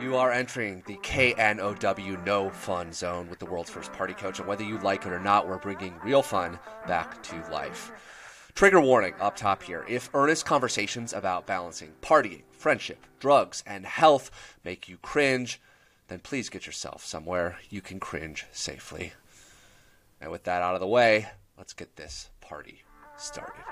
You are entering the KNOW No Fun Zone with the world's first party coach, and whether you like it or not, we're bringing real fun back to life. Trigger warning up top here. If earnest conversations about balancing partying, friendship, drugs, and health make you cringe, then please get yourself somewhere you can cringe safely. And with that out of the way, let's get this party started.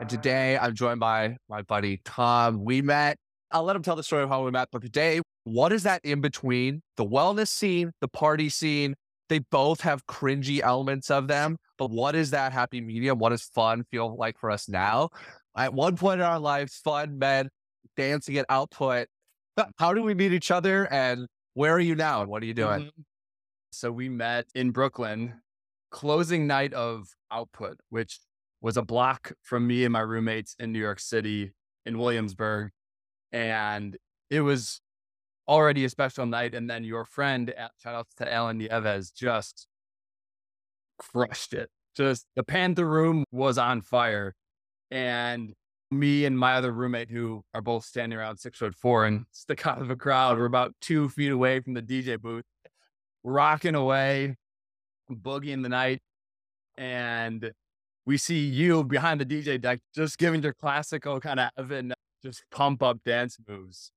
And today I'm joined by my buddy, Tom. We met, I'll let him tell the story of how we met, but today, what is that in between? The wellness scene, the party scene, they both have cringy elements of them, but what is that happy medium? What does fun feel like for us now? At one point in our lives, fun meant dancing at Output. How do we meet each other and where are you now and what are you doing? Mm-hmm. So we met in Brooklyn, closing night of Output, which was a block from me and my roommates in New York City in Williamsburg. And it was already a special night. And then your friend, shout out to Alan Nieves, just crushed it. Just the Panther Room was on fire. And me and my other roommate, who are both standing around 6'4" and staccato of a crowd, we're about 2 feet away from the DJ booth, rocking away, boogieing the night. And we see you behind the DJ deck, just giving your classical kind of Evan, just pump up dance moves.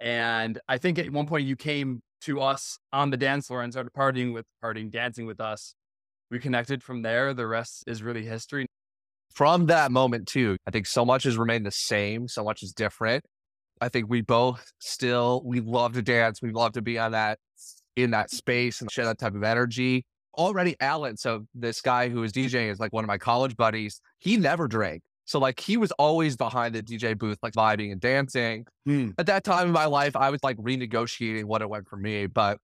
And I think at one point you came to us on the dance floor and started dancing with us. We connected from there. The rest is really history. From that moment too, I think so much has remained the same. So much is different. I think we both still, we love to dance. We love to be on that, in that space and share that type of energy. Already Alan, so this guy who was DJing is like one of my college buddies. He never drank. So like he was always behind the DJ booth, like vibing and dancing. At that time in my life, I was like renegotiating what it went for me. But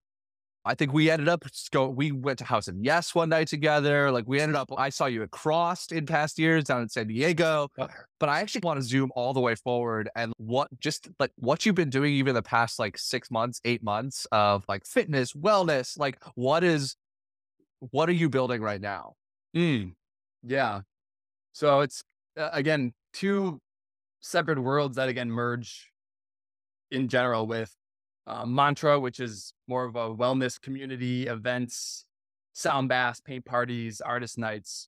I think we ended up, we went to House of Yes one night together. Like we ended up, I saw you at Cross in past years down in San Diego. But I actually want to zoom all the way forward and what you've been doing even the past like 6 months, 8 months of like fitness, wellness, like what are you building right now? Yeah. So it's, again, two separate worlds that, again, merge in general with Mantra, which is more of a wellness community, events, sound baths, paint parties, artist nights.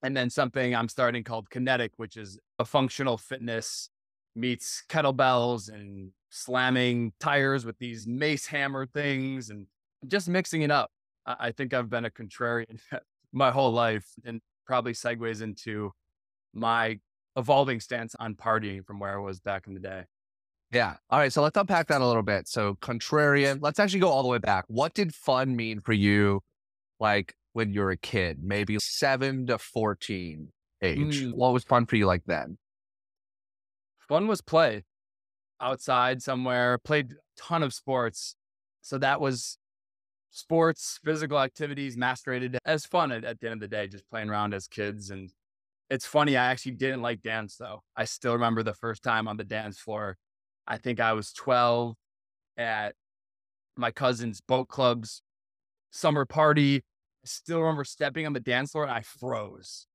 And then something I'm starting called Kinetic, which is a functional fitness meets kettlebells and slamming tires with these mace hammer things and just mixing it up. I think I've been a contrarian my whole life, and probably segues into my evolving stance on partying from where I was back in the day. Yeah. All right. So let's unpack that a little bit. So contrarian, let's actually go all the way back. What did fun mean for you? Like when you were a kid, maybe 7 to 14 age, what was fun for you like then? Fun was play outside somewhere, played a ton of sports. So that was sports, physical activities masqueraded as fun at the end of the day, just playing around as kids. And it's funny, I actually didn't like dance though. I still remember the first time on the dance floor. I think I was 12 at my cousin's boat club's summer party. I still remember stepping on the dance floor and I froze.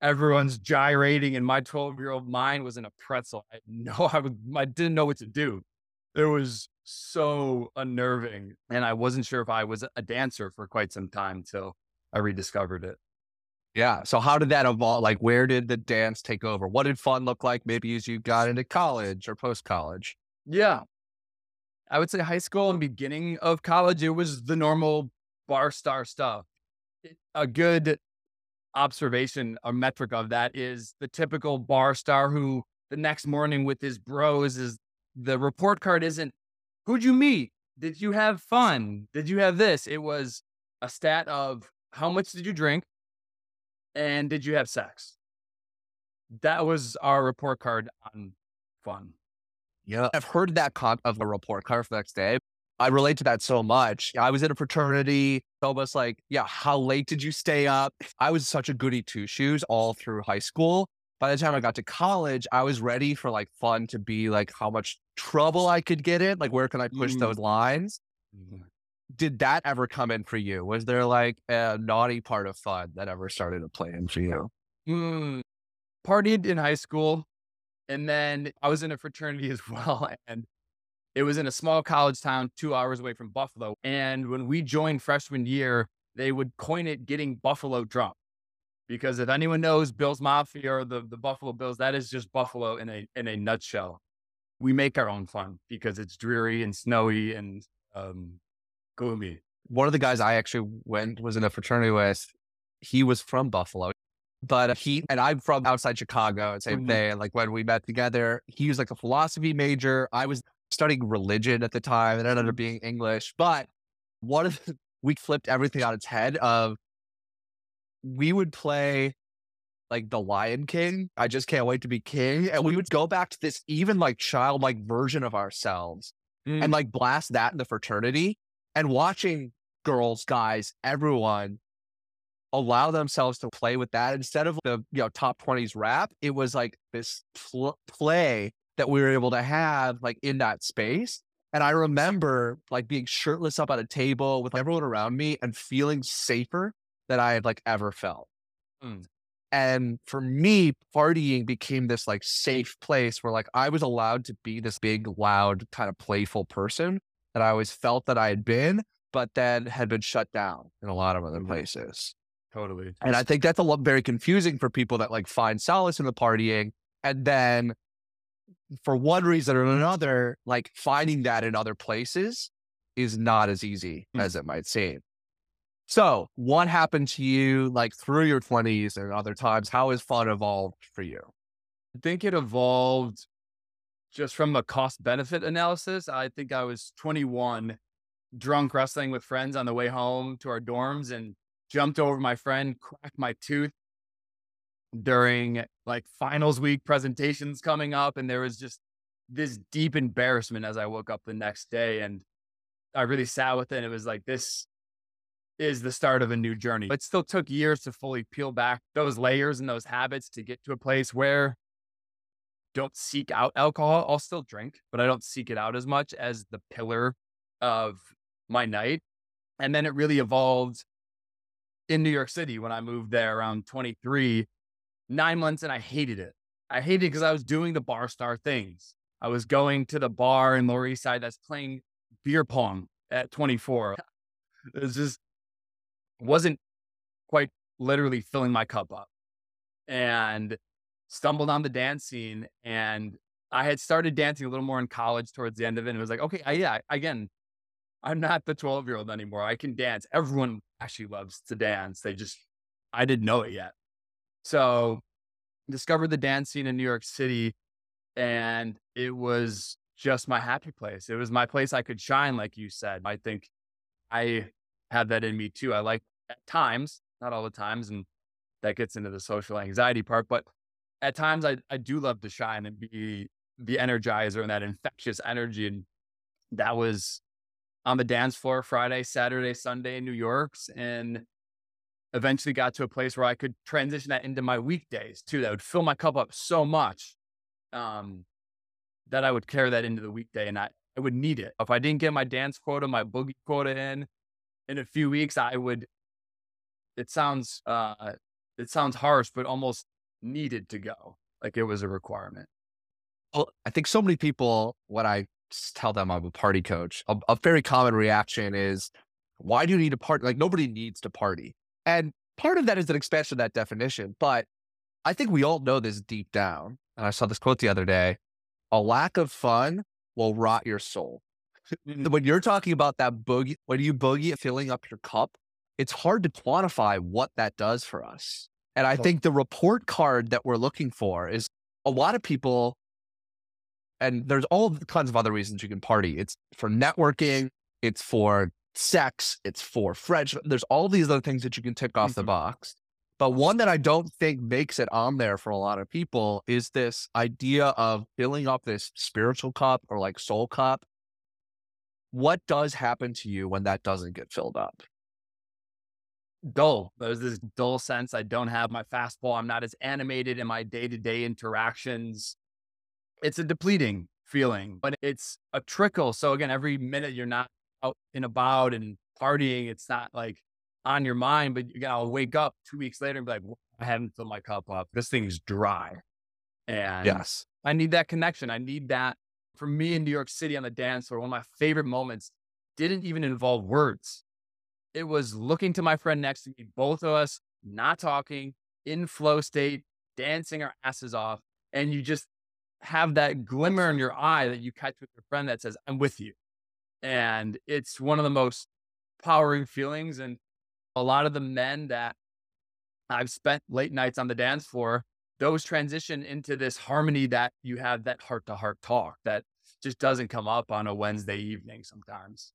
Everyone's gyrating and my 12-year-old mind was in a pretzel. I didn't know what to do. It was so unnerving. And I wasn't sure if I was a dancer for quite some time till I rediscovered it. Yeah. So how did that evolve? Like, where did the dance take over? What did fun look like maybe as you got into college or post-college? Yeah. I would say high school and beginning of college, it was the normal bar star stuff. A good observation, a metric of that is the typical bar star who the next morning with his bros is, the report card isn't, who'd you meet? Did you have fun? Did you have this? It was a stat of how much did you drink and did you have sex? That was our report card on fun. Yeah. I've heard that of a report card for the next day. I relate to that so much. I was in a fraternity, almost like, yeah, how late did you stay up? I was such a goody two-shoes all through high school. By the time I got to college, I was ready for like fun to be like how much trouble I could get in. Like, where can I push those lines? Did that ever come in for you? Was there like a naughty part of fun that ever started to play in for you? Partied in high school. And then I was in a fraternity as well. And it was in a small college town 2 hours away from Buffalo. And when we joined freshman year, they would coin it getting Buffalo drunk. Because if anyone knows Bill's Mafia or the Buffalo Bills, that is just Buffalo in a nutshell. We make our own fun because it's dreary and snowy and gloomy. One of the guys I actually was in a fraternity with, he was from Buffalo. But I'm from outside Chicago and same thing. Like when we met together, he was like a philosophy major. I was studying religion at the time and ended up being English. But we flipped everything on its head of we would play like the Lion King. I just can't wait to be king. And we would go back to this even like childlike version of ourselves and like blast that in the fraternity and watching girls, guys, everyone allow themselves to play with that. Instead of the top 20s rap, it was like this play that we were able to have like in that space. And I remember like being shirtless up at a table with everyone around me and feeling safer than I had like ever felt. And for me, partying became this like safe place where like I was allowed to be this big, loud, kind of playful person that I always felt that I had been, but then had been shut down in a lot of other places. Totally. And I think that's a lot very confusing for people that like find solace in the partying. And then for one reason or another, like finding that in other places is not as easy as it might seem. So what happened to you like through your 20s and other times? How has fun evolved for you? I think it evolved just from a cost benefit analysis. I think I was 21, drunk wrestling with friends on the way home to our dorms and jumped over my friend, cracked my tooth during like finals week presentations coming up. And there was just this deep embarrassment as I woke up the next day. And I really sat with it. And it was like this is the start of a new journey. It still took years to fully peel back those layers and those habits to get to a place where don't seek out alcohol. I'll still drink, but I don't seek it out as much as the pillar of my night. And then it really evolved in New York City when I moved there around 23, 9 months, and I hated it. I hated it because I was doing the bar star things. I was going to the bar in Lower East Side that's playing beer pong at 24. It's just wasn't quite literally filling my cup up, and stumbled on the dance scene. And I had started dancing a little more in college towards the end of it. And it was like, okay, again, I'm not the 12-year-old anymore. I can dance. Everyone actually loves to dance. I didn't know it yet. So discovered the dance scene in New York City, and it was just my happy place. It was my place I could shine. Like you said, I think I had that in me too. I like at times, not all the times, and that gets into the social anxiety part, but at times I do love to shine and be the energizer and that infectious energy. And that was on the dance floor Friday, Saturday, Sunday in New York's, and eventually got to a place where I could transition that into my weekdays too. That would fill my cup up so much that I would carry that into the weekday, and I would need it. If I didn't get my dance quota, my boogie quota in a few weeks, I would, it sounds harsh, but almost needed to go. Like it was a requirement. Well, I think so many people, when I tell them I'm a party coach, a very common reaction is, why do you need to party? Like nobody needs to party. And part of that is an expansion of that definition. But I think we all know this deep down. And I saw this quote the other day, a lack of fun will rot your soul. When you're talking about that boogie, when you boogie filling up your cup, it's hard to quantify what that does for us. And I think the report card that we're looking for is a lot of people, and there's all kinds of other reasons you can party. It's for networking, it's for sex, it's for friendship. There's all these other things that you can tick off the box. But one that I don't think makes it on there for a lot of people is this idea of filling up this spiritual cup or like soul cup. What does happen to you when that doesn't get filled up? Dull. There's this dull sense. I don't have my fastball. I'm not as animated in my day-to-day interactions. It's a depleting feeling, but it's a trickle. So again, every minute you're not out and about and partying, it's not like on your mind, but I'll wake up 2 weeks later and be like, I haven't filled my cup up. This thing's dry. And yes, I need that connection. I need that. For me in New York City on the dance floor, one of my favorite moments didn't even involve words. It was looking to my friend next to me, both of us not talking, in flow state, dancing our asses off. And you just have that glimmer in your eye that you catch with your friend that says, I'm with you. And it's one of the most powering feelings. And a lot of the men that I've spent late nights on the dance floor, those transition into this harmony that you have, that heart-to-heart talk that just doesn't come up on a Wednesday evening sometimes.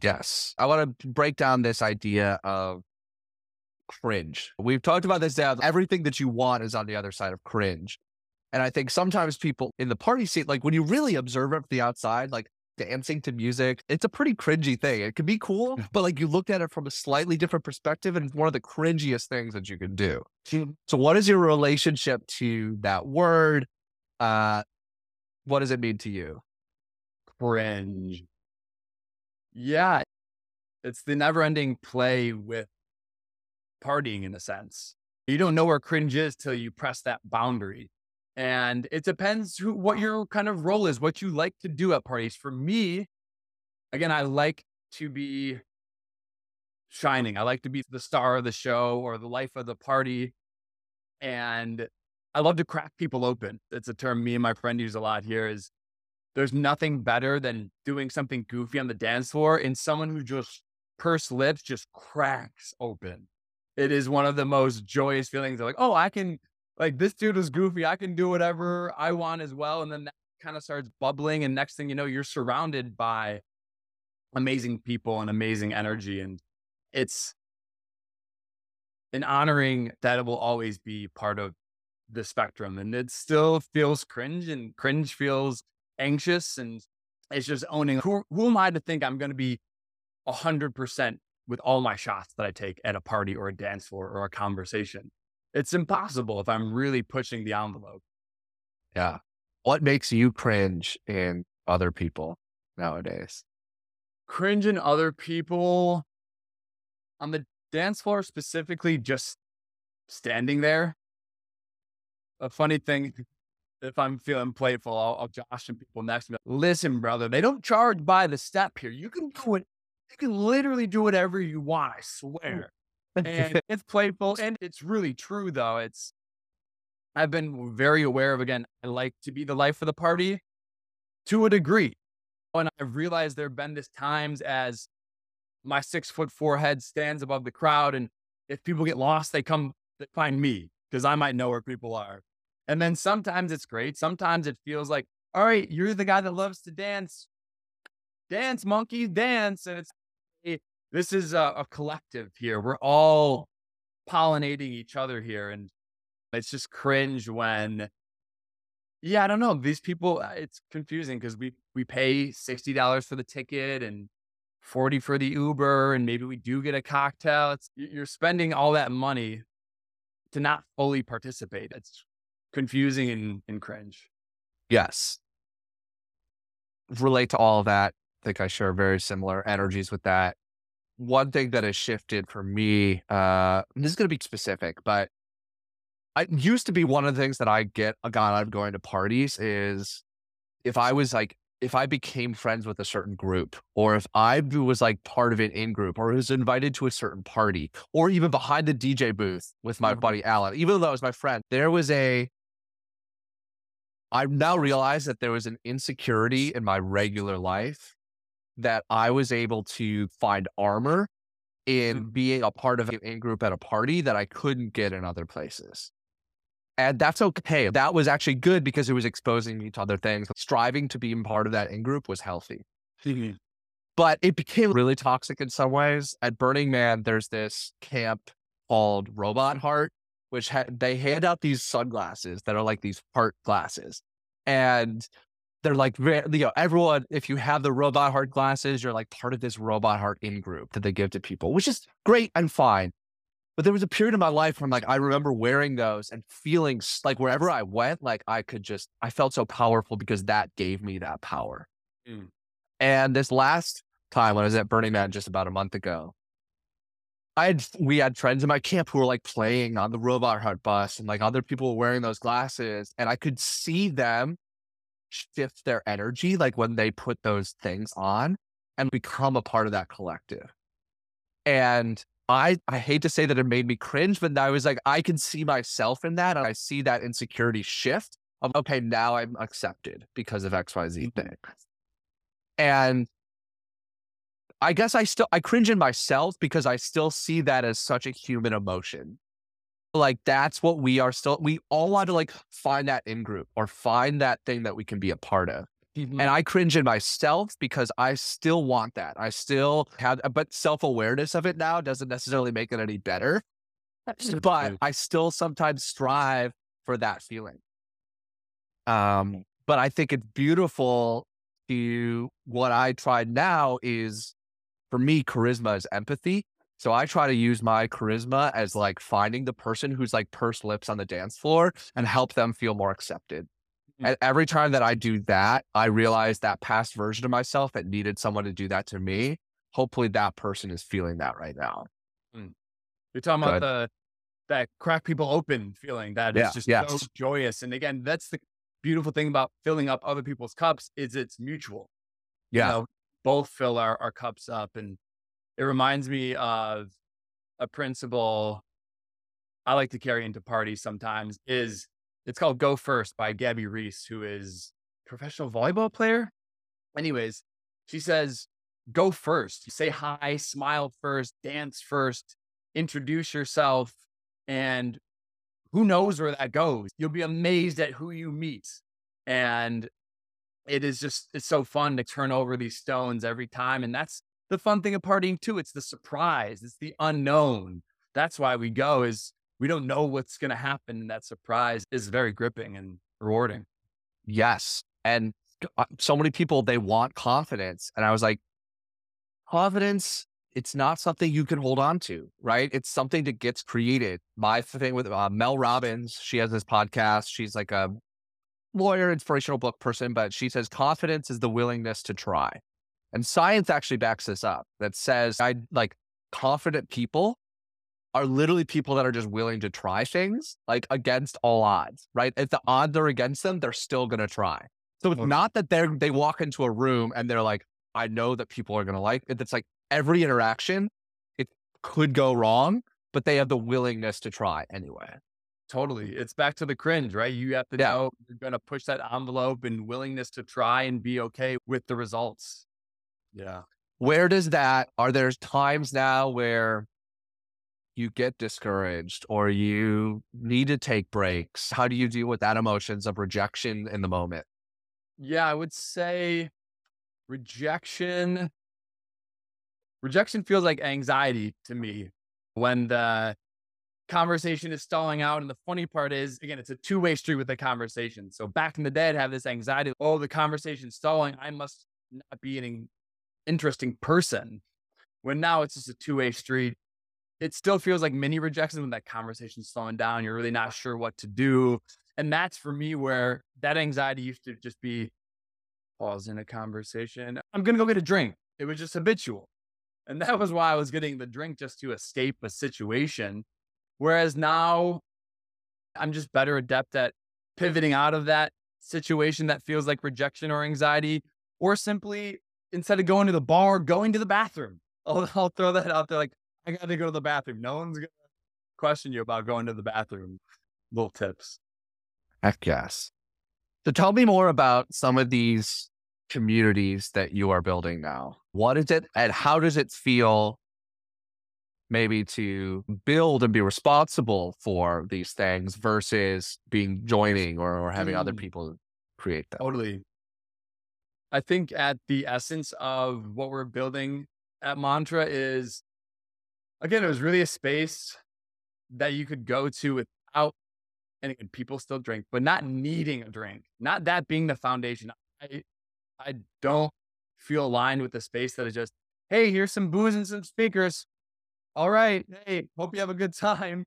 Yes. I want to break down this idea of cringe. We've talked about this now. Everything that you want is on the other side of cringe. And I think sometimes people in the party scene, like when you really observe it from the outside, like dancing to music, it's a pretty cringy thing. It can be cool, but like you looked at it from a slightly different perspective and it's one of the cringiest things that you can do. So what is your relationship to that word? What does it mean to you? Cringe. Yeah. It's the never-ending play with partying in a sense. You don't know where cringe is till you press that boundary. And it depends what your kind of role is, what you like to do at parties. For me, again, I like to be shining. I like to be the star of the show or the life of the party. And I love to crack people open. It's a term me and my friend use a lot here is there's nothing better than doing something goofy on the dance floor and someone who just pursed lips just cracks open. It is one of the most joyous feelings. They're like, oh, I can... Like this dude was goofy. I can do whatever I want as well. And then that kind of starts bubbling. And next thing you know, you're surrounded by amazing people and amazing energy. And it's an honoring that it will always be part of the spectrum. And it still feels cringe and cringe feels anxious. And it's just owning who am I to think I'm going to be 100% with all my shots that I take at a party or a dance floor or a conversation. It's impossible if I'm really pushing the envelope. Yeah. What makes you cringe in other people nowadays? Cringe in other people on the dance floor, specifically just standing there. A funny thing, if I'm feeling playful, I'll josh and people next to me. Listen, brother, they don't charge by the step here. You can do it. You can literally do whatever you want. I swear. And it's playful and it's really true though. I've been very aware of, again, I like to be the life of the party to a degree. And I've realized there've been this times as my 6'4" head stands above the crowd. And if people get lost, they find me because I might know where people are. And then sometimes it's great. Sometimes it feels like, all right, you're the guy that loves to dance, dance monkey, dance. And this is a collective here. We're all pollinating each other here. And it's just cringe when, I don't know. These people, it's confusing because we pay $60 for the ticket and $40 for the Uber. And maybe we do get a cocktail. You're spending all that money to not fully participate. It's confusing and cringe. Yes. Relate to all of that. I think I share very similar energies with that. One thing that has shifted for me, this is going to be specific, but I used to be one of the things that I get out of going to parties is if I became friends with a certain group, or if I was like part of an in-group, or was invited to a certain party, or even behind the DJ booth with my buddy Alan, even though it was my friend, I now realize that there was an insecurity in my regular life that I was able to find armor in being a part of an in-group at a party that I couldn't get in other places. And that's okay. That was actually good because it was exposing me to other things. Striving to be part of that in-group was healthy. But it became really toxic in some ways. At Burning Man, there's this camp called Robot Heart, which they hand out these sunglasses that are like these heart glasses. And they're like, everyone, if you have the Robot Heart glasses, you're like part of this Robot Heart in-group that they give to people, which is great and fine. But there was a period in my life when I remember wearing those and feeling like wherever I went, I felt so powerful because that gave me that power. And this last time when I was at Burning Man just about a month ago, we had friends in my camp who were like playing on the Robot Heart bus, and like other people were wearing those glasses, and I could see them shift their energy, like when they put those things on and become a part of that collective. And I hate to say that it made me cringe, but I was like, I can see myself in that. And I see that insecurity shift of, okay, now I'm accepted because of XYZ thing. And I guess I cringe in myself because I still see that as such a human emotion. Like, that's what we all want to like find that in group or find that thing that we can be a part of. Mm-hmm. And I cringe in myself because I still want that. I still have, but self-awareness of it now doesn't necessarily make it any better. But I still sometimes strive for that feeling. But I think it's beautiful to what I try now is, for me, charisma is empathy. So I try to use my charisma as like finding the person who's like pursed lips on the dance floor and help them feel more accepted. And every time that I do that, I realize that past version of myself that needed someone to do that to me. Hopefully that person is feeling that right now. Mm. You're talking about that crack people open feeling that is just so joyous. And again, that's the beautiful thing about filling up other people's cups is it's mutual. Yeah. You know, both fill our cups up. And it reminds me of a principle I like to carry into parties sometimes is, it's called Go First by Gabby Reese, who is a professional volleyball player. Anyways, she says, go first. Say hi, smile first, dance first, introduce yourself. And who knows where that goes? You'll be amazed at who you meet. And it is just, it's so fun to turn over these stones every time. And that's the fun thing of partying too. It's the surprise. It's the unknown. That's why we go is, we don't know what's going to happen. And that surprise is very gripping and rewarding. Yes. And so many people, they want confidence. And I was like, confidence, it's not something you can hold on to, right? It's something that gets created. My thing with Mel Robbins, she has this podcast. She's like a lawyer, inspirational book person, but she says confidence is the willingness to try. And science actually backs this up. That says confident people are literally people that are just willing to try things like against all odds, right? If the odds are against them, they're still going to try. So it's not that they walk into a room and they're like, I know that people are going to like it. It's like every interaction, it could go wrong, but they have the willingness to try anyway. Totally. It's back to the cringe, right? You have to know you're going to push that envelope and willingness to try and be okay with the results. Yeah. Where does that, are there times now where you get discouraged or you need to take breaks? How do you deal with that emotions of rejection in the moment? Yeah, I would say rejection. Rejection feels like anxiety to me when the conversation is stalling out. And the funny part is, again, it's a two-way street with the conversation. So back in the day, I'd have this anxiety. Oh, the conversation's stalling. I must not be an interesting person. When now it's just a two-way street. It still feels like mini rejection when that conversation's slowing down. You're really not sure what to do. And that's for me where that anxiety used to just be pause in a conversation. I'm going to go get a drink. It was just habitual. And that was why I was getting the drink just to escape a situation. Whereas now I'm just better adept at pivoting out of that situation that feels like rejection or anxiety, or simply instead of going to the bar, going to the bathroom. I'll throw that out there. Like, I got to go to the bathroom. No one's going to question you about going to the bathroom. Little tips. Heck yes. So tell me more about some of these communities that you are building now. What is it and how does it feel maybe to build and be responsible for these things versus joining or having other people create them? Totally. I think at the essence of what we're building at Mantra is, again, it was really a space that you could go to without, and people still drink, but not needing a drink, not that being the foundation. I don't feel aligned with the space that is just, hey, here's some booze and some speakers. All right. Hey, hope you have a good time.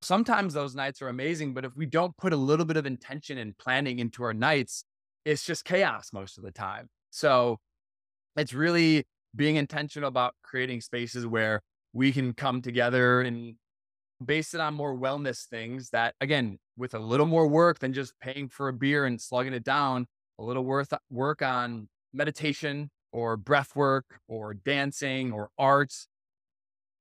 Sometimes those nights are amazing, but if we don't put a little bit of intention and planning into our nights, it's just chaos most of the time. So it's really being intentional about creating spaces where we can come together and base it on more wellness things that, again, with a little more work than just paying for a beer and slugging it down, a little work on meditation or breath work or dancing or arts.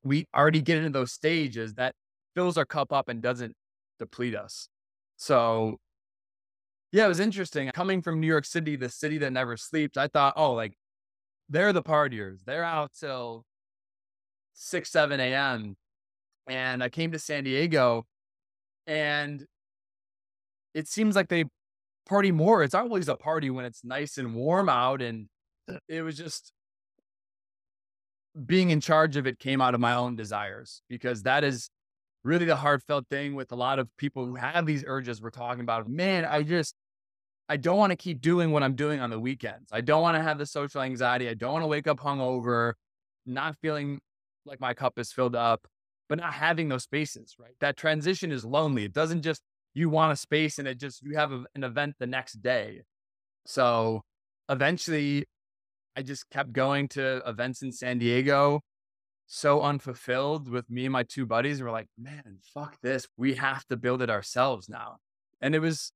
We already get into those stages that fills our cup up and doesn't deplete us. So yeah, it was interesting. Coming from New York City, the city that never sleeps, I thought, oh, like they're the partiers. They're out till 6, 7 a.m. And I came to San Diego and it seems like they party more. It's always a party when it's nice and warm out. And it was just being in charge of it came out of my own desires, because that is really the heartfelt thing with a lot of people who have these urges we're talking about. Man, I don't want to keep doing what I'm doing on the weekends. I don't want to have the social anxiety. I don't want to wake up hungover, not feeling like my cup is filled up, but not having those spaces, right? That transition is lonely. It doesn't just, you want a space and it just, you have an event the next day. So eventually I just kept going to events in San Diego, so unfulfilled with me and my two buddies. We're like, man, fuck this. We have to build it ourselves now. And it was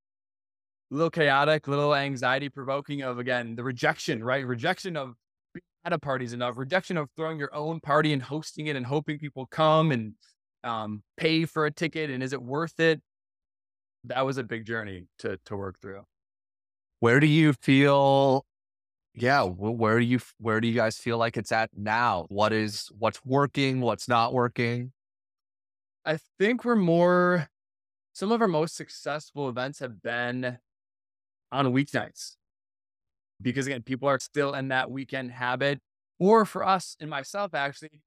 a little chaotic, a little anxiety provoking of, again, the rejection, right? Rejection of being at a party's enough, rejection of throwing your own party and hosting it and hoping people come and pay for a ticket. And is it worth it? That was a big journey to work through. Where do you feel... Yeah. Where do you guys feel like it's at now? What's working? What's not working? I think some of our most successful events have been on weeknights, because again, people are still in that weekend habit. Or for us and myself, actually,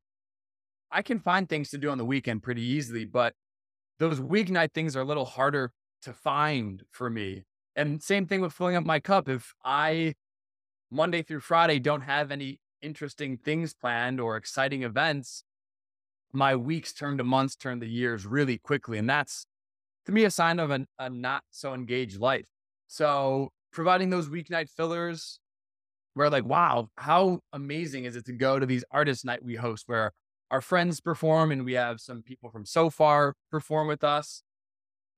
I can find things to do on the weekend pretty easily, but those weeknight things are a little harder to find for me. And same thing with filling up my cup. If I Monday through Friday don't have any interesting things planned or exciting events, my weeks turn to months, turn to years really quickly. And that's, to me, a sign of a not so engaged life. So providing those weeknight fillers where, like, wow, how amazing is it to go to these artist night we host where our friends perform and we have some people from so far perform with us.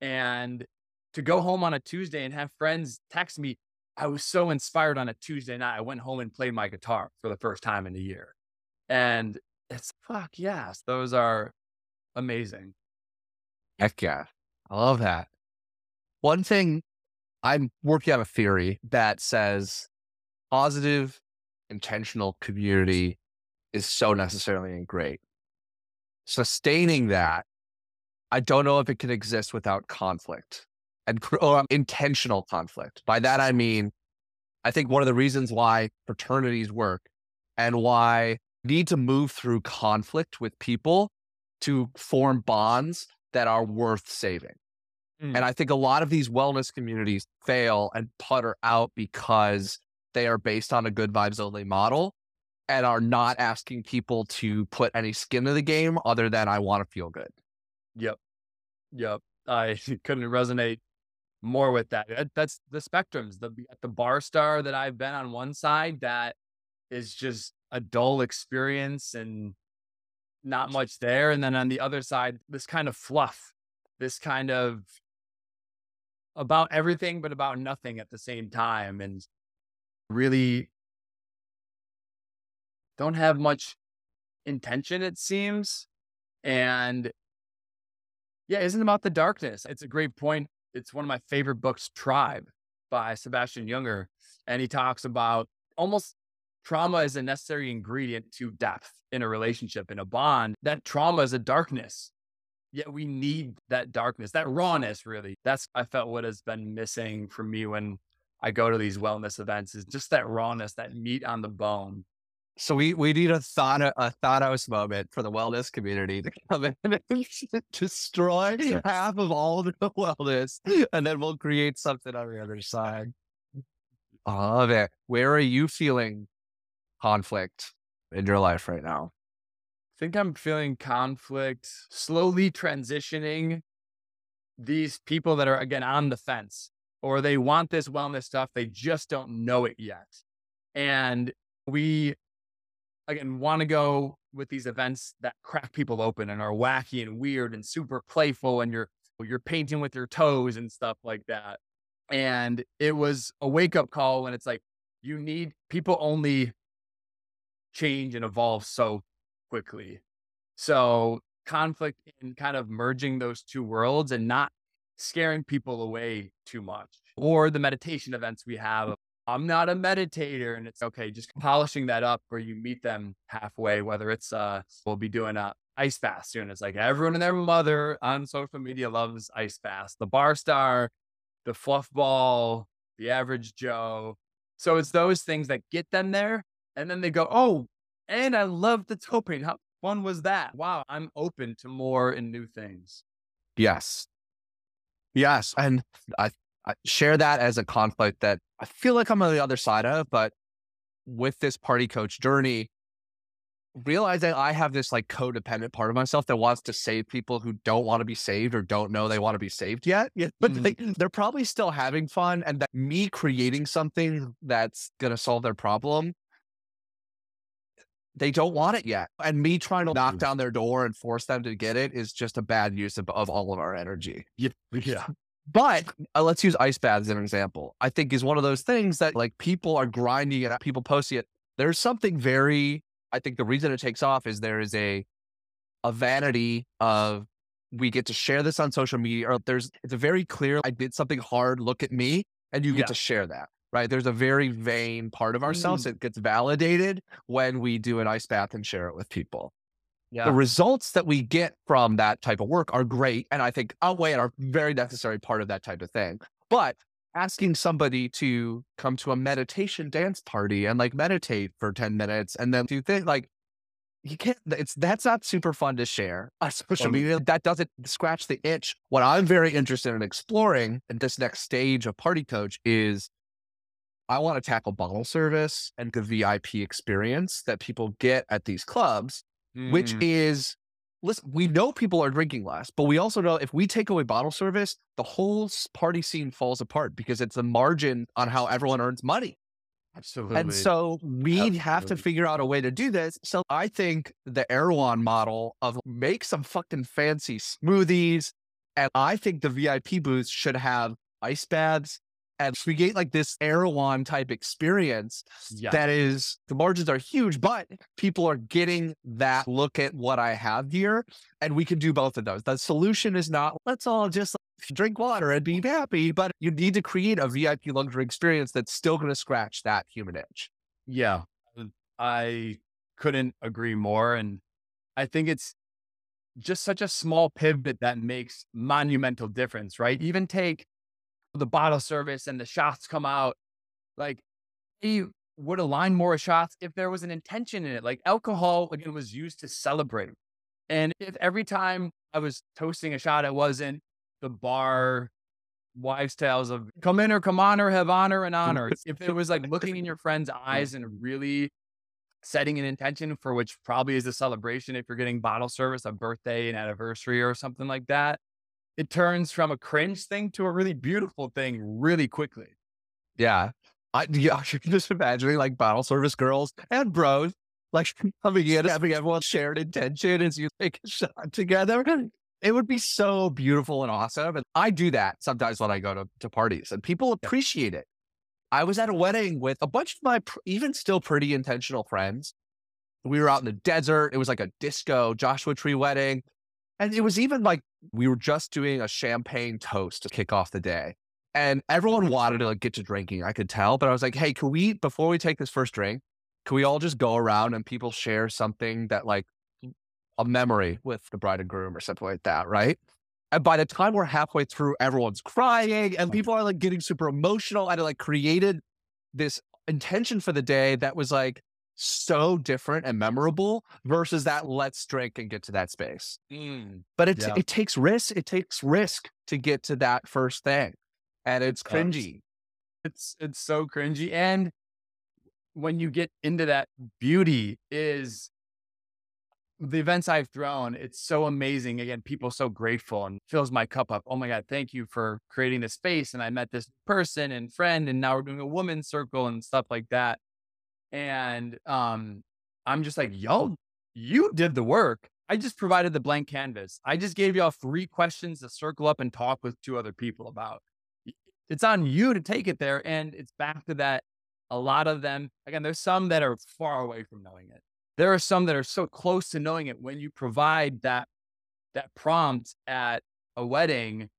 And to go home on a Tuesday and have friends text me, I was so inspired on a Tuesday night. I went home and played my guitar for the first time in a year. And it's, fuck yes, those are amazing. Heck yeah. I love that. One thing, I'm working on a theory that says positive, intentional community is so necessary and great. Sustaining that, I don't know if it can exist without conflict. Or intentional conflict. By that, I mean, I think one of the reasons why fraternities work and why we need to move through conflict with people to form bonds that are worth saving. Mm. And I think a lot of these wellness communities fail and putter out because they are based on a good vibes only model and are not asking people to put any skin in the game other than I want to feel good. Yep. Yep. I couldn't resonate more with that. That's the spectrums. The bar star that I've been on one side, that is just a dull experience and not much there. And then on the other side, this kind of fluff, this kind of about everything, but about nothing at the same time. And really don't have much intention, it seems. And yeah, it isn't about the darkness. It's a great point. It's one of my favorite books, Tribe by Sebastian Younger. And he talks about almost trauma is a necessary ingredient to depth in a relationship, in a bond. That trauma is a darkness. Yet we need that darkness, that rawness, really. That's, I felt, what has been missing for me when I go to these wellness events, is just that rawness, that meat on the bone. So we need a Thanos moment for the wellness community to come in and destroy half of all of the wellness, and then we'll create something on the other side. I love it. Where are you feeling conflict in your life right now? I think I'm feeling conflict, slowly transitioning these people that are, again, on the fence, or they want this wellness stuff, they just don't know it yet. And we... Again, want to go with these events that crack people open and are wacky and weird and super playful, and you're painting with your toes and stuff like that. And it was a wake-up call when it's like, you need, people only change and evolve so quickly. So conflict in kind of merging those two worlds and not scaring people away too much. Or the meditation events we have, I'm not a meditator, and it's okay, just polishing that up where you meet them halfway, whether it's, we'll be doing a ice fast soon. It's like everyone and their mother on social media loves ice fast, the bar star, the fluff ball, the average Joe. So it's those things that get them there. And then they go, oh, and I love the toe paint. How fun was that? Wow. I'm open to more and new things. Yes. Yes. And I share that as a conflict that I feel like I'm on the other side of, but with this party coach journey, realize that I have this like codependent part of myself that wants to save people who don't want to be saved or don't know they want to be saved yet, but they're probably still having fun. And that me creating something that's going to solve their problem, they don't want it yet. And me trying to knock down their door and force them to get it is just a bad use of all of our energy. Yeah. But let's use ice baths as an example. I think is one of those things that like people are grinding it, people posting it. There's something very, I think the reason it takes off is there is a vanity of, we get to share this on social media, or it's a very clear, I did something hard, look at me, and you get to share that, right? There's a very vain part of ourselves. It gets validated when we do an ice bath and share it with people. Yeah. The results that we get from that type of work are great, and I think outweigh and are very necessary part of that type of thing. But asking somebody to come to a meditation dance party and like meditate for 10 minutes and then do things like, you can't, that's not super fun to share on social media. That doesn't scratch the itch. What I'm very interested in exploring at this next stage of party coach is I want to tackle bottle service and the VIP experience that people get at these clubs. Which is, listen, we know people are drinking less, but we also know if we take away bottle service, the whole party scene falls apart because it's a margin on how everyone earns money. Absolutely. And so we have to figure out a way to do this. So I think the Erewhon model of make some fucking fancy smoothies. And I think the VIP booths should have ice baths and create like this Erewhon type experience that is, the margins are huge, but people are getting that look at what I have here. And we can do both of those. The solution is not, let's all just drink water and be happy, but you need to create a VIP luxury experience that's still going to scratch that human itch. Yeah, I couldn't agree more. And I think it's just such a small pivot that makes monumental difference, right? Even take the bottle service and the shots come out, like you would align more shots if there was an intention in it. Like alcohol, again, was used to celebrate. And if every time I was toasting a shot, it wasn't the bar wives' tales of come in or come on or have honor and honor. If it was like looking in your friend's eyes and really setting an intention for which probably is a celebration, if you're getting bottle service, a birthday, an anniversary or something like that, it turns from a cringe thing to a really beautiful thing really quickly. Yeah. I should just imagine like bottle service girls and bros, like coming in, having everyone share an intention as you take a shot together. It would be so beautiful and awesome. And I do that sometimes when I go to parties and people appreciate it. I was at a wedding with a bunch of my even still pretty intentional friends. We were out in the desert. It was like a disco Joshua Tree wedding. And it was even like, we were just doing a champagne toast to kick off the day. And everyone wanted to like get to drinking, I could tell. But I was like, hey, can we, before we take this first drink, can we all just go around and people share something that like a memory with the bride and groom or something like that, right? And by the time we're halfway through, everyone's crying and people are like getting super emotional. And it like created this intention for the day that was like so different and memorable versus that let's drink and get to that space. But it takes risk. It takes risk to get to that first thing. And it's cringy. It's so cringy. And when you get into that, beauty is the events I've thrown. It's so amazing. Again, people so grateful and fills my cup up. Oh my God, thank you for creating this space. And I met this person and friend, and now we're doing a woman's circle and stuff like that. And I'm just like, yo, you did the work. I just provided the blank canvas. I just gave y'all three questions to circle up and talk with two other people about. It's on you to take it there. And it's back to that. A lot of them, again, there's some that are far away from knowing it. There are some that are so close to knowing it. When you provide that prompt at a wedding,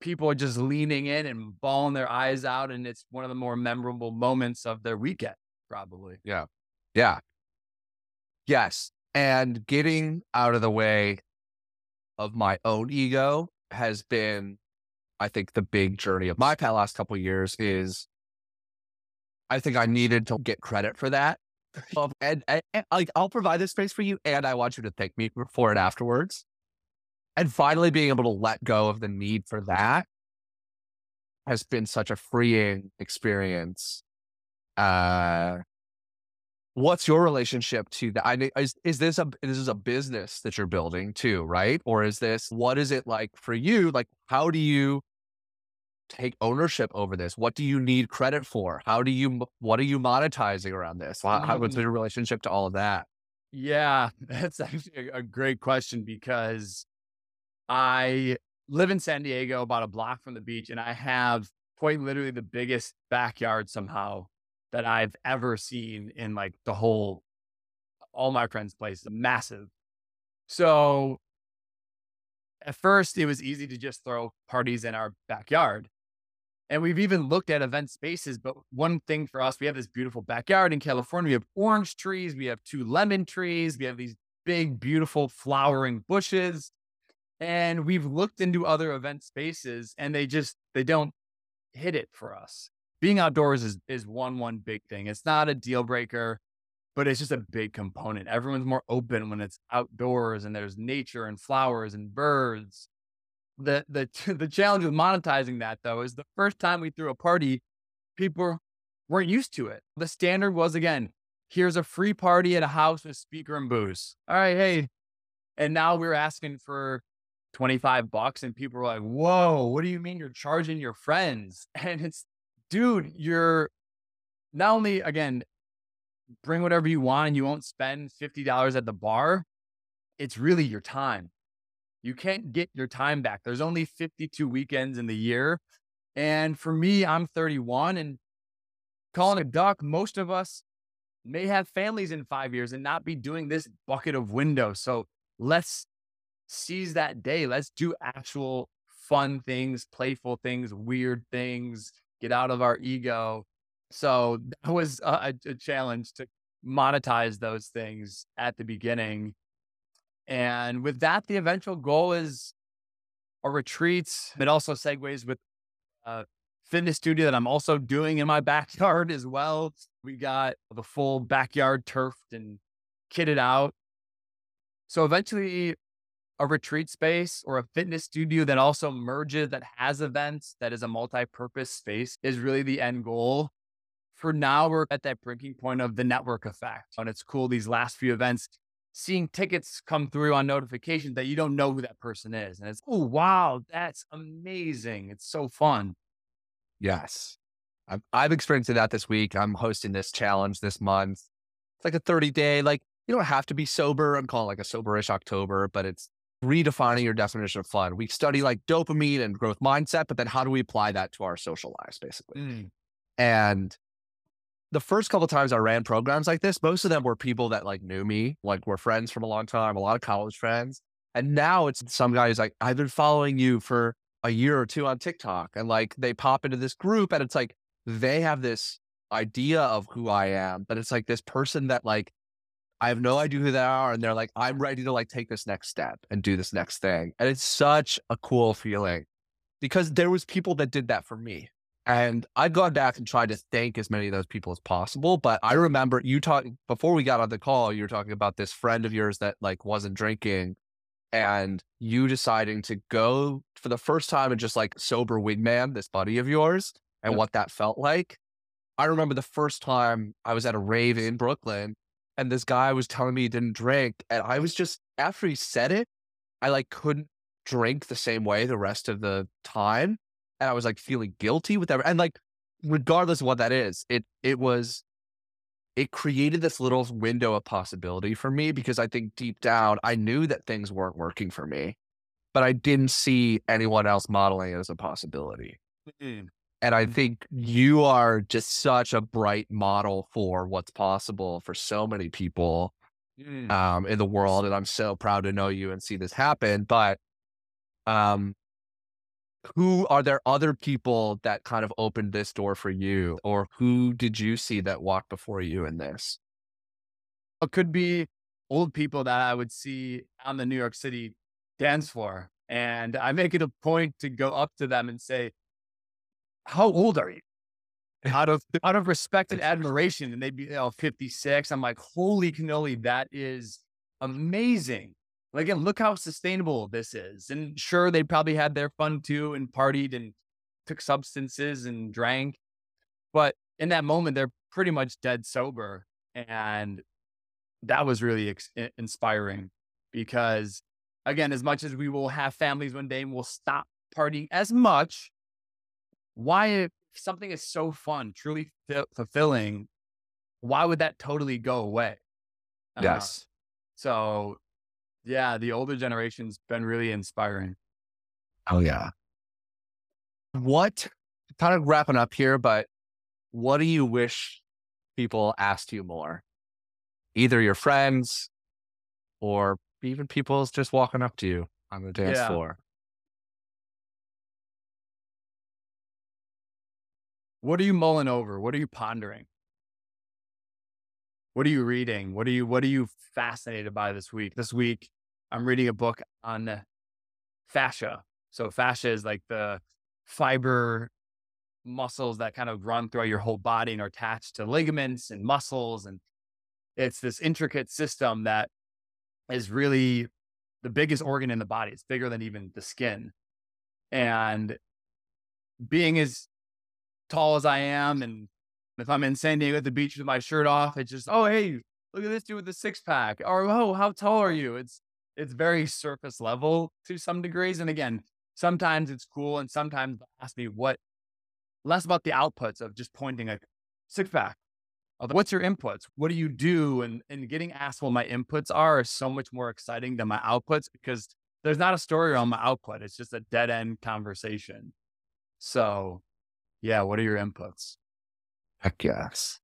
people are just leaning in and bawling their eyes out. And it's one of the more memorable moments of their weekend, probably. Yeah. Yeah. Yes. And getting out of the way of my own ego has been, I think, the big journey of my last couple of years is I think I needed to get credit for that. And like, I'll provide this space for you, and I want you to thank me for it afterwards. And finally being able to let go of the need for that has been such a freeing experience. What's your relationship to that? Is this a business that you're building too, right? Or is this, what is it like for you? Like, how do you take ownership over this? What do you need credit for? What are you monetizing around this? What's your relationship to all of that? Yeah, that's actually a great question, because I live in San Diego, about a block from the beach, and I have quite literally the biggest backyard somehow that I've ever seen in like the whole, all my friends' places, massive. So at first it was easy to just throw parties in our backyard. And we've even looked at event spaces, but one thing for us, we have this beautiful backyard in California. We have orange trees. We have two lemon trees. We have these big, beautiful flowering bushes. And we've looked into other event spaces, and they don't hit it for us. Being outdoors is one big thing. It's not a deal breaker, but it's just a big component. Everyone's more open when it's outdoors and there's nature and flowers and birds. The challenge with monetizing that, though, is the first time we threw a party, people weren't used to it. The standard was, again, here's a free party at a house with speaker and booze. All right, hey. And now we're asking for $25, and people were like, whoa, what do you mean you're charging your friends? And it's, dude, you're not only, again, bring whatever you want and you won't spend $50 at the bar. It's really your time. You can't get your time back. There's only 52 weekends in the year. And for me, I'm 31 and calling a duck. Most of us may have families in 5 years and not be doing this bucket of window. So let's seize that day. Let's do actual fun things, playful things, weird things, get out of our ego. So that was a challenge to monetize those things at the beginning. And with that, the eventual goal is a retreat. It also segues with a fitness studio that I'm also doing in my backyard as well. We got the full backyard turfed and kitted out. So eventually a retreat space or a fitness studio that also merges, that has events, that is a multi-purpose space is really the end goal. For now, we're at that breaking point of the network effect. And it's cool, these last few events, seeing tickets come through on notifications that you don't know who that person is. And it's, oh, wow, that's amazing. It's so fun. Yes. I've experienced that this week. I'm hosting this challenge this month. It's like a 30-day, like, you don't have to be sober. I'm calling like a soberish October, but it's redefining your definition of fun. We study like dopamine and growth mindset, but then how do we apply that to our social lives, basically? And the first couple of times I ran programs like this, most of them were people that like knew me, like were friends from a long time, a lot of college friends. And now it's some guy who's like, I've been following you for a year or two on TikTok. And like, they pop into this group and it's like, they have this idea of who I am, but it's like this person that like, I have no idea who they are. And they're like, I'm ready to like take this next step and do this next thing. And it's such a cool feeling because there was people that did that for me. And I've gone back and tried to thank as many of those people as possible. But I remember you talking before we got on the call, you were talking about this friend of yours that like wasn't drinking and you deciding to go for the first time and just like sober wingman this buddy of yours and what that felt like. I remember the first time I was at a rave in Brooklyn and this guy was telling me he didn't drink. And I was just, after he said it, I like couldn't drink the same way the rest of the time. And I was like feeling guilty with everything. And like, regardless of what that is, it was it created this little window of possibility for me, because I think deep down, I knew that things weren't working for me, but I didn't see anyone else modeling it as a possibility. Mm-hmm. And I think you are just such a bright model for what's possible for so many people in the world. And I'm so proud to know you and see this happen. But who are there other people that kind of opened this door for you, or who did you see that walked before you in this? It could be old people that I would see on the New York City dance floor. And I make it a point to go up to them and say, how old are you? Out of respect and admiration. And they'd be 56. I'm like, holy cannoli, that is amazing. Like, and look how sustainable this is. And sure, they probably had their fun too and partied and took substances and drank. But in that moment, they're pretty much dead sober. And that was really inspiring, because again, as much as we will have families one day and we'll stop partying as much, why, if something is so fun, truly fulfilling, why would that totally go away? Yes. So yeah, the older generation's been really inspiring. Oh yeah. What, kind of wrapping up here, but what do you wish people asked you more? Either your friends or even people just walking up to you on the dance floor. What are you mulling over? What are you pondering? What are you reading? What are you fascinated by this week? This week, I'm reading a book on fascia. So fascia is like the fiber muscles that kind of run throughout your whole body and are attached to ligaments and muscles. And it's this intricate system that is really the biggest organ in the body. It's bigger than even the skin. And being as tall as I am, and if I'm in San Diego at the beach with my shirt off, it's just, oh, hey, look at this dude with the six pack, or oh, how tall are you? It's very surface level to some degrees. And again, sometimes it's cool, and sometimes ask me what, less about the outputs of just pointing a six pack. What's your inputs? What do you do? And getting asked what my inputs are so much more exciting than my outputs, because there's not a story around my output. It's just a dead end conversation. So yeah, what are your inputs? Heck yes.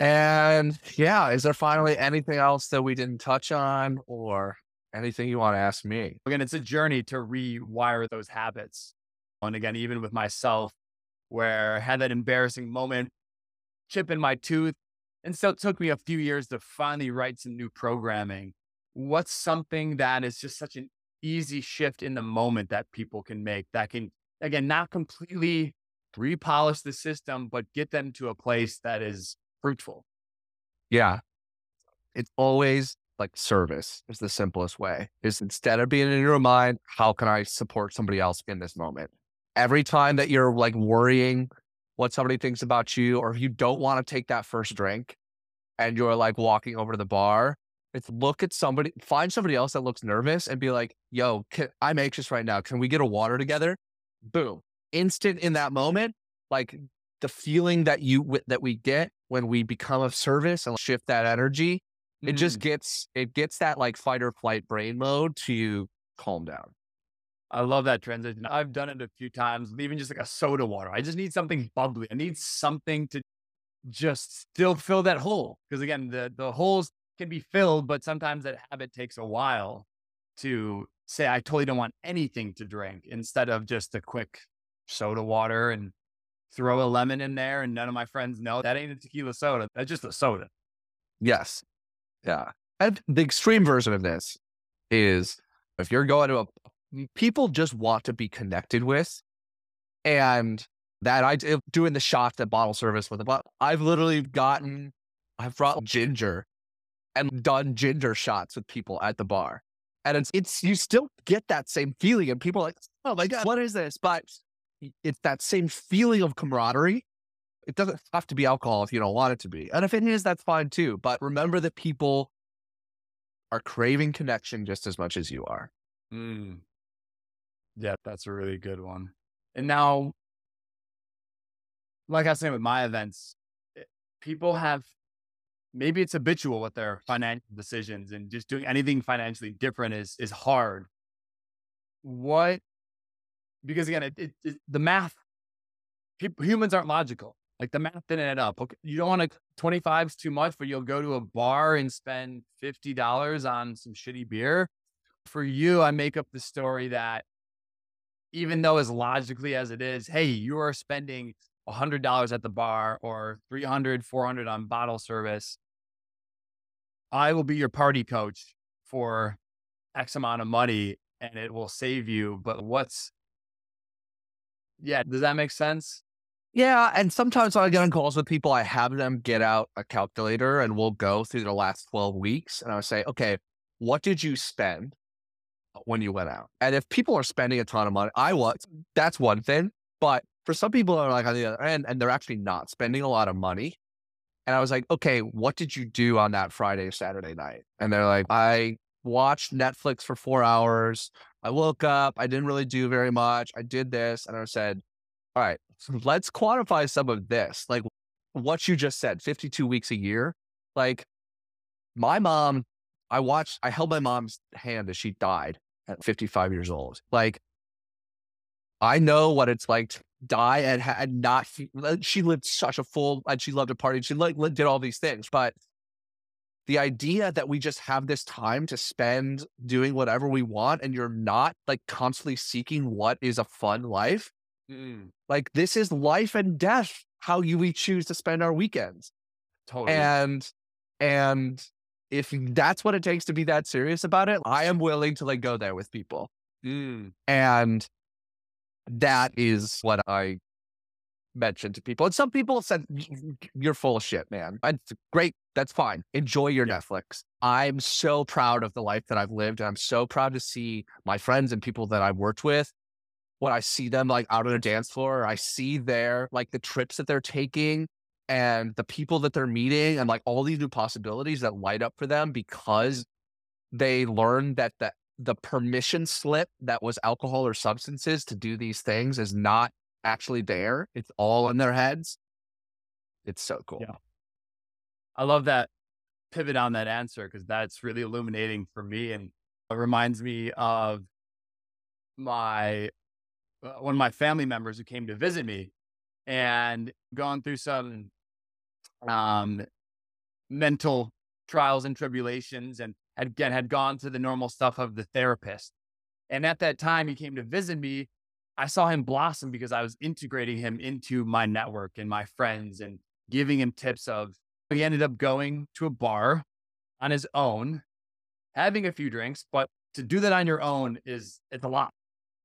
And yeah, is there finally anything else that we didn't touch on, or anything you want to ask me? Again, it's a journey to rewire those habits. And again, even with myself, where I had that embarrassing moment, chip in my tooth, and so it took me a few years to finally write some new programming. What's something that is just such an easy shift in the moment that people can make, that can, again, not completely repolish the system, but get them to a place that is fruitful? Yeah. It's always like service is the simplest way. Is instead of being in your mind, how can I support somebody else in this moment? Every time that you're like worrying what somebody thinks about you, or you don't want to take that first drink and you're like walking over to the bar, it's look at somebody, find somebody else that looks nervous and be like, yo, I'm anxious right now. Can we get a water together? Boom. Instant in that moment, like the feeling that we get when we become of service and shift that energy, it just gets that like fight or flight brain mode to calm down. I love that transition. I've done it a few times, even just like a soda water. I just need something bubbly. I need something to just still fill that hole. Because again, the holes can be filled, but sometimes that habit takes a while to say, I totally don't want anything to drink, instead of just a quick soda water and throw a lemon in there. And none of my friends know that ain't a tequila soda. That's just a soda. Yes. Yeah. And the extreme version of this is if you're going to people just want to be connected with, and that I doing the shot, the bottle service with the bottle, I've brought ginger and done ginger shots with people at the bar. And it's you still get that same feeling, and people are like, oh my God, what is this? But it's that same feeling of camaraderie. It doesn't have to be alcohol if you don't want it to be. And if it is, that's fine too. But remember that people are craving connection just as much as you are. Mm. Yeah, that's a really good one. And now, like I was saying with my events, people have maybe it's habitual with their financial decisions, and just doing anything financially different is hard. What, because again, the math, humans aren't logical. Like the math didn't add up. Okay, you don't want to, 25 is too much, but you'll go to a bar and spend $50 on some shitty beer. For you, I make up the story that even though as logically as it is, hey, you are spending $100 at the bar or $300, $400 on bottle service. I will be your party coach for X amount of money and it will save you. But does that make sense? Yeah. And sometimes I get on calls with people, I have them get out a calculator and we'll go through the last 12 weeks. And I'll say, okay, what did you spend when you went out? And if people are spending a ton of money, that's one thing. But for some people are like on the other end and they're actually not spending a lot of money. And I was like, okay, what did you do on that Friday or Saturday night? And they're like, I watched Netflix for 4 hours. I woke up. I didn't really do very much. I did this. And I said, all right, so let's quantify some of this. Like what you just said, 52 weeks a year. Like my mom, I held my mom's hand as she died at 55 years old. Like I know what it's like to die and not, she lived such a full, and she loved to party. She did all these things, but the idea that we just have this time to spend doing whatever we want and you're not like constantly seeking what is a fun life. Mm. Like this is life and death, how we choose to spend our weekends. Totally. And if that's what it takes to be that serious about it, I am willing to go there with people. Mm. And that is what I mentioned to people. And some people said, you're full of shit, man. It's great. That's fine. Enjoy your Netflix. I'm so proud of the life that I've lived. And I'm so proud to see my friends and people that I've worked with. When I see them out on a dance floor, I see their the trips that they're taking and the people that they're meeting and all these new possibilities that light up for them because they learned that the permission slip that was alcohol or substances to do these things is not actually there. It's all in their heads. It's so cool. Yeah. I love that pivot on that answer because that's really illuminating for me. And it reminds me of one of my family members who came to visit me and gone through some mental trials and tribulations and had gone to the normal stuff of the therapist. And at that time he came to visit me, I saw him blossom because I was integrating him into my network and my friends and giving him tips of, he ended up going to a bar on his own, having a few drinks, but to do that on your own it's a lot.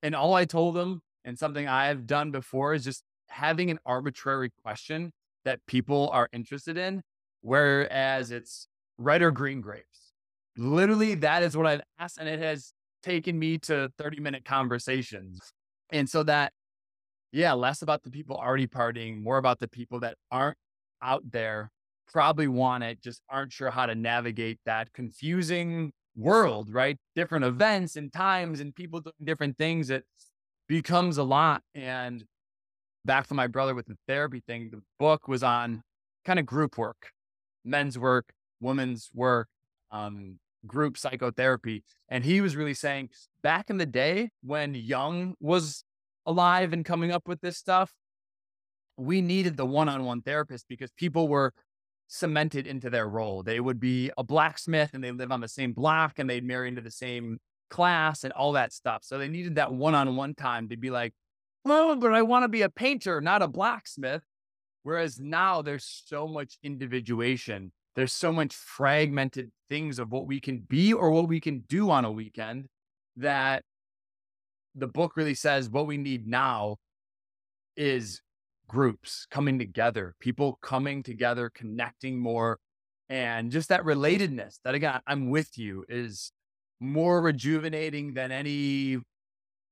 And all I told him, and something I've done before, is just having an arbitrary question that people are interested in, whereas it's red or green grapes. Literally, that is what I've asked. And it has taken me to 30-minute conversations. And so that, less about the people already partying, more about the people that aren't out there, probably want it, just aren't sure how to navigate that confusing world, right? Different events and times and people doing different things. It becomes a lot. And back to my brother with the therapy thing, the book was on kind of group work, men's work, women's work, group psychotherapy. And he was really saying back in the day when Jung was alive and coming up with this stuff, we needed the one-on-one therapist because people were cemented into their role. They would be a blacksmith and they live on the same block and they'd marry into the same class and all that stuff. So they needed that one-on-one time to be like, oh, but I want to be a painter, not a blacksmith. Whereas now there's so much individuation. There's so much fragmented things of what we can be or what we can do on a weekend that the book really says what we need now is groups coming together, people coming together, connecting more, and just that relatedness that, again, I'm with you, is more rejuvenating than any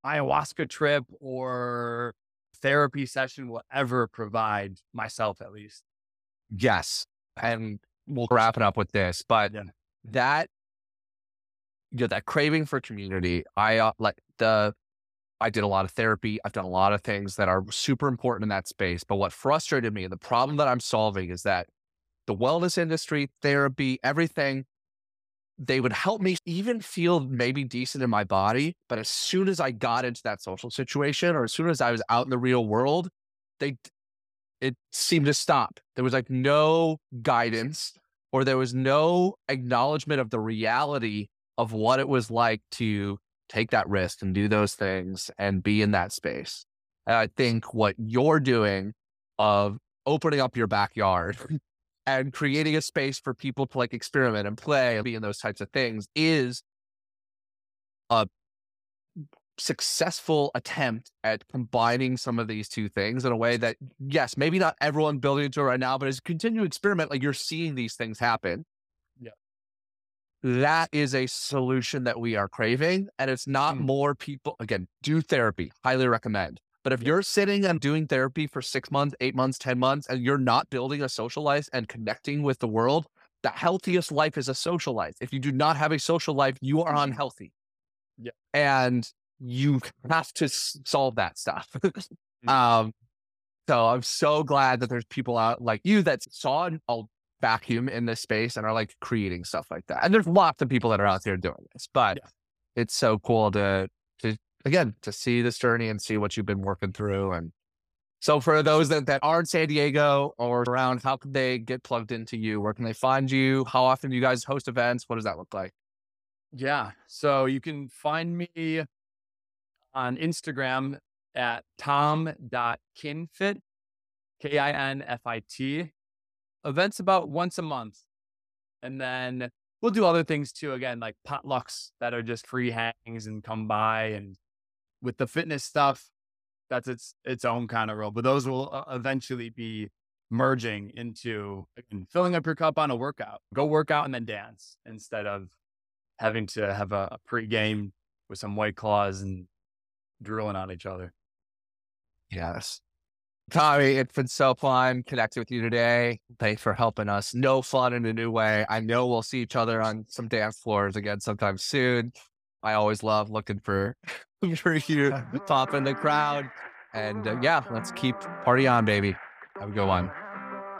ayahuasca trip or therapy session will ever provide, myself at least. Yes. And we'll wrap it up with this, but that craving for community, I did a lot of therapy. I've done a lot of things that are super important in that space. But what frustrated me, and the problem that I'm solving, is that the wellness industry, therapy, everything. They would help me even feel maybe decent in my body. But as soon as I got into that social situation, or as soon as I was out in the real world, it seemed to stop. There was like no guidance, or there was no acknowledgement of the reality of what it was like to take that risk and do those things and be in that space. And I think what you're doing of opening up your backyard and creating a space for people to like experiment and play and be in those types of things is a successful attempt at combining some of these two things in a way that, yes, maybe not everyone building into it right now, but as you continue to experiment, like you're seeing these things happen. Yeah. That is a solution that we are craving. And it's not more people, again, do therapy, highly recommend. But if you're sitting and doing therapy for 6 months, 8 months, 10 months, and you're not building a social life and connecting with the world, the healthiest life is a social life. If you do not have a social life, you are unhealthy. Yeah. And you have to solve that stuff. So I'm so glad that there's people out like you that saw a vacuum in this space and are like creating stuff like that. And there's lots of people that are out there doing this, but it's so cool to see this journey and see what you've been working through. And so for those that are in San Diego or around, how can they get plugged into you? Where can they find you? How often do you guys host events? What does that look like? Yeah. So you can find me on Instagram at tom.kinfit, KINFIT. Events about once a month. And then we'll do other things too, again, like potlucks that are just free hangs and come by. And with the fitness stuff, that's its own kind of role, but those will eventually be merging into filling up your cup on a workout. Go work out and then dance instead of having to have a pregame with some White Claws and drooling on each other. Yes. Tommy, it's been so fun connecting with you today. Thanks for helping us. No fun in a new way. I know we'll see each other on some dance floors again sometime soon. I always love looking for you to pop in the crowd. And let's keep party on, baby. Have a good one.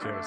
Cheers.